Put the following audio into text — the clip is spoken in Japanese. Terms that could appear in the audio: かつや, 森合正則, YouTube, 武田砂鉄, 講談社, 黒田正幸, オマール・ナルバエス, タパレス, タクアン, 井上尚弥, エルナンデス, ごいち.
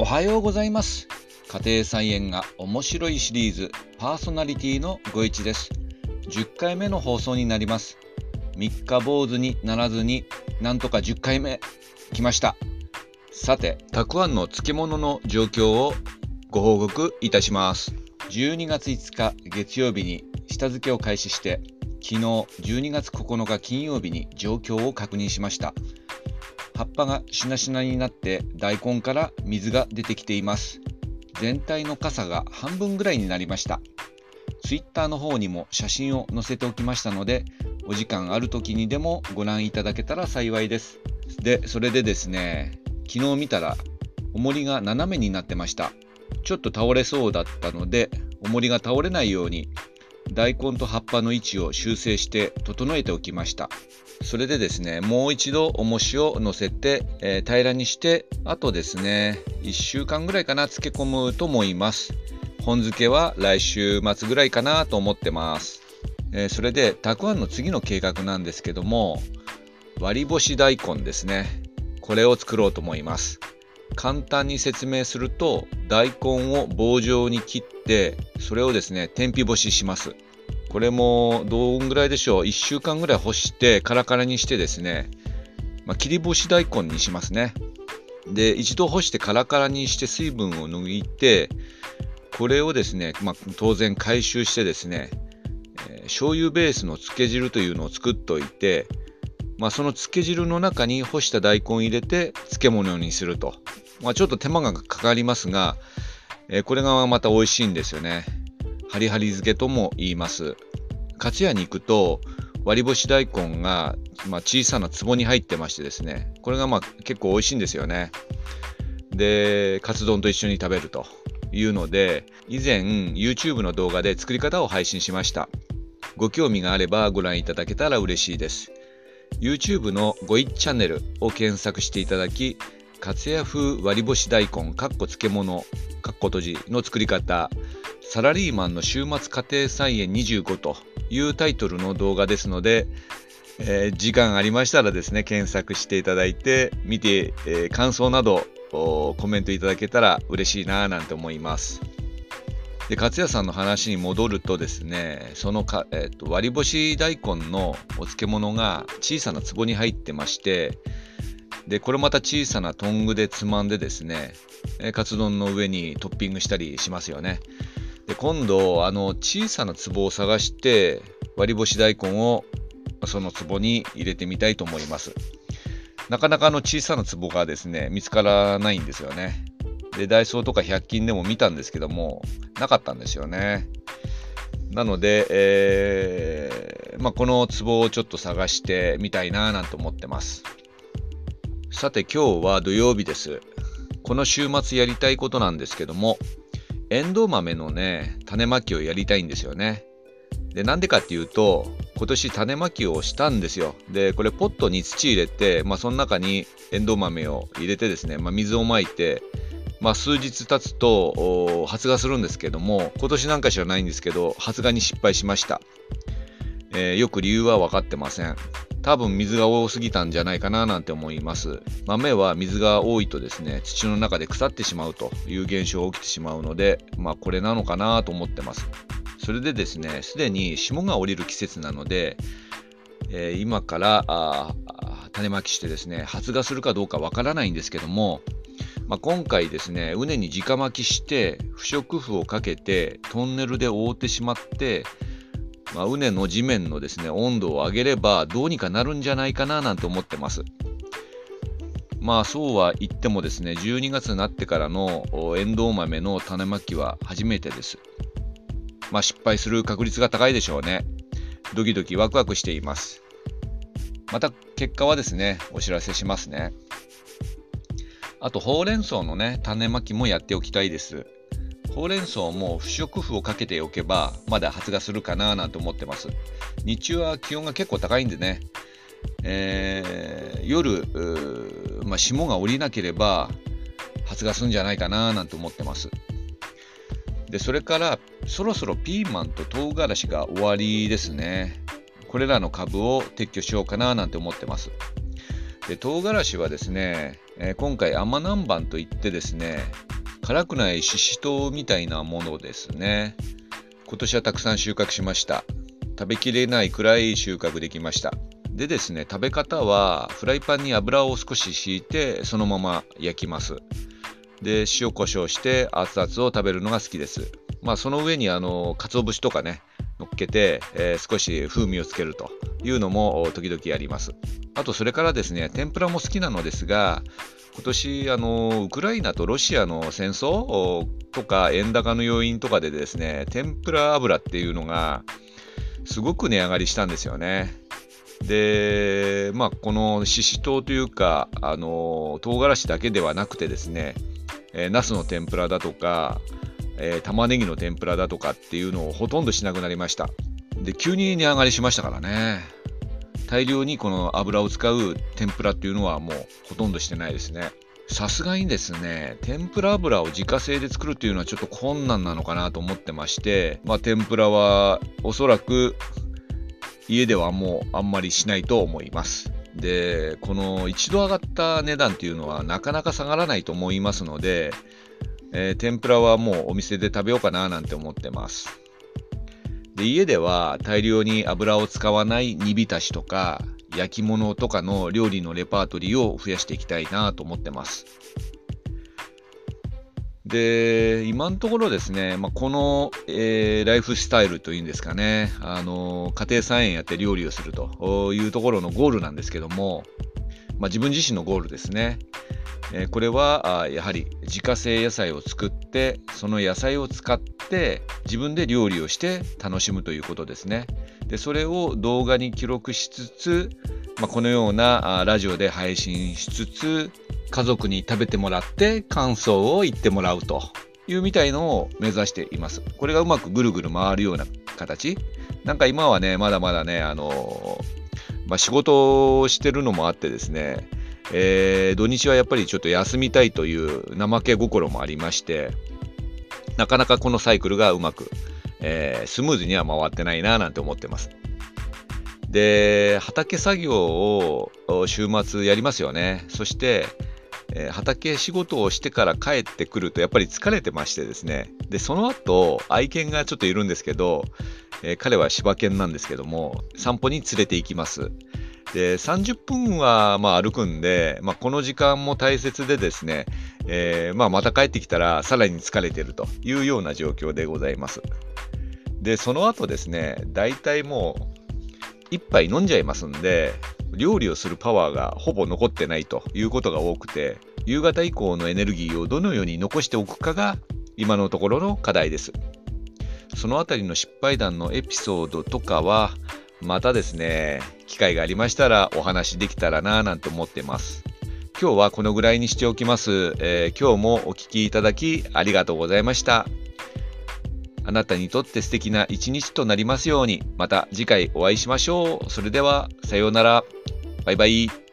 おはようございます。家庭菜園が面白いシリーズパーソナリティのご一です。10回目の放送になります。3日坊主にならずになんとか10回目来ました。さて、たくあんの漬物の状況をご報告いたします。12月5日月曜日に下付けを開始して、昨日12月9日金曜日に状況を確認しました。葉っぱがしなしなになって大根から水が出てきています。全体の傘が半分ぐらいになりました。 Twitter の方にも写真を載せておきましたので、お時間ある時にでもご覧いただけたら幸いです。で、それでですね、昨日見たら重りが斜めになってました。ちょっと倒れそうだったので、重りが倒れないように大根と葉っぱの位置を修正して整えておきました。それでですね、もう一度重しを乗せて、平らにして、あとですね1週間ぐらいかな漬け込むと思います。本漬けは来週末ぐらいかなと思ってます。それでたくあんの次の計画なんですけども、割り干し大根ですね。これを作ろうと思います。簡単に説明すると、大根を棒状に切って、それをですね天日干しします。これもどんぐらいでしょう、1週間ぐらい干してカラカラにしてですね、切り干し大根にしますね。で、一度干してカラカラにして水分を抜いて、これをですね、当然回収してですね、醤油ベースの漬け汁というのを作っておいて、その漬け汁の中に干した大根を入れて漬物にすると、ちょっと手間がかかりますが、これがまた美味しいんですよね。ハリハリ漬けとも言います。かつやに行くと割り干し大根が、小さな壺に入ってましてですね、これが結構美味しいんですよね。で、カツ丼と一緒に食べるというので、以前 YouTube の動画で作り方を配信しました。ご興味があればご覧いただけたら嬉しいです。 YouTube のごいチャンネルを検索していただき、かつや風割り干し大根漬物の作り方、サラリーマンの週末家庭菜園25というタイトルの動画ですので、時間ありましたらですね、検索していただいて見て、感想などコメントいただけたら嬉しいなぁなんて思います。で、かつやさんの話に戻るとですね、その割り干し大根のお漬物が小さな壺に入ってまして、でこれまた小さなトングでつまんでですね、カツ丼の上にトッピングしたりしますよね。で、今度小さな壺を探して割り干し大根をその壺に入れてみたいと思います。なかなか小さな壺がですね見つからないんですよね。で、ダイソーとか100均でも見たんですけども、なかったんですよね。なので、この壺をちょっと探してみたいななんて思ってます。さて、今日は土曜日です。この週末やりたいことなんですけども、エンドウ豆のね種まきをやりたいんですよね。で、なんでかっていうと、今年種まきをしたんですよ。で、これポットに土入れて、その中にエンドウ豆を入れてですね、水をまいて、数日経つと発芽するんですけども、今年なんか知らないんですけど発芽に失敗しました。よく理由は分かってません。多分水が多すぎたんじゃないかななんて思います。豆は水が多いとですね土の中で腐ってしまうという現象が起きてしまうので、これなのかなと思ってます。それでですね、すでに霜が降りる季節なので、今から種まきしてですね発芽するかどうかわからないんですけども、今回ですね畝に直巻きして不織布をかけてトンネルで覆ってしまって、畝の地面のですね温度を上げればどうにかなるんじゃないかななんて思ってます。そうは言ってもですね、12月になってからのエンドウ豆の種まきは初めてです。失敗する確率が高いでしょうね。ドキドキワクワクしています。また結果はですねお知らせしますね。あとほうれん草のね種まきもやっておきたいです。ほうれん草も不織布をかけておけばまだ発芽するかななんて思ってます。日中は気温が結構高いんでね、夜、霜が降りなければ発芽するんじゃないかななんて思ってます。で、それからそろそろピーマンと唐辛子が終わりですね。これらの株を撤去しようかななんて思ってます。で唐辛子はですね、今回甘南蛮といってですね、辛くないししとうみたいなものですね。今年はたくさん収穫しました。食べきれないくらい収穫できました。でですね、食べ方はフライパンに油を少し敷いてそのまま焼きます。で塩コショウして熱々を食べるのが好きです。まあその上に鰹節とかね乗っけて、少し風味をつけるというのも時々やります。あとそれからですね、天ぷらも好きなのですが、今年ウクライナとロシアの戦争とか円高の要因とかでですね、天ぷら油っていうのがすごく値上がりしたんですよね。でまあこのししとうというか唐辛子だけではなくてですね、ナスの天ぷらだとか玉ねぎの天ぷらだとかっていうのをほとんどしなくなりました。で急に値上がりしましたからね、大量にこの油を使う天ぷらっていうのはもうほとんどしてないですね。さすがにですね、天ぷら油を自家製で作るっていうのはちょっと困難なのかなと思ってまして、まあ、天ぷらはおそらく家ではもうあんまりしないと思います。でこの一度上がった値段っていうのはなかなか下がらないと思いますので、天ぷらはもうお店で食べようかななんて思ってます。で家では大量に油を使わない煮浸しとか焼き物とかの料理のレパートリーを増やしていきたいなと思ってます。で今のところですね、まあ、この、ライフスタイルというんですかね、家庭菜園やって料理をするというところのゴールなんですけども、まあ、自分自身のゴールですね。これはやはり自家製野菜を作ってその野菜を使って自分で料理をして楽しむということですね。でそれを動画に記録しつつ、まあ、このようなラジオで配信しつつ家族に食べてもらって感想を言ってもらうというみたいのを目指しています。これがうまくぐるぐる回るような形。なんか今はねまだまだね仕事をしてるのもあってですね、土日はやっぱりちょっと休みたいという怠け心もありまして、なかなかこのサイクルがうまく、スムーズには回ってないななんて思ってます。で畑作業を週末やりますよね。そして、畑仕事をしてから帰ってくるとやっぱり疲れてましてですね、でその後愛犬がちょっといるんですけど、彼は柴犬なんですけども散歩に連れて行きます。で30分は歩くんで、この時間も大切でですね、また帰ってきたらさらに疲れてるというような状況でございます。でその後ですね、大体もう1杯飲んじゃいますんで料理をするパワーがほぼ残ってないということが多くて、夕方以降のエネルギーをどのように残しておくかが今のところの課題です。そのあたりの失敗談のエピソードとかはまたですね、機会がありましたらお話できたらなぁなんて思ってます。今日はこのぐらいにしておきます、今日もお聞きいただきありがとうございました。あなたにとって素敵な一日となりますように。また次回お会いしましょう。それではさようなら。バイバイ。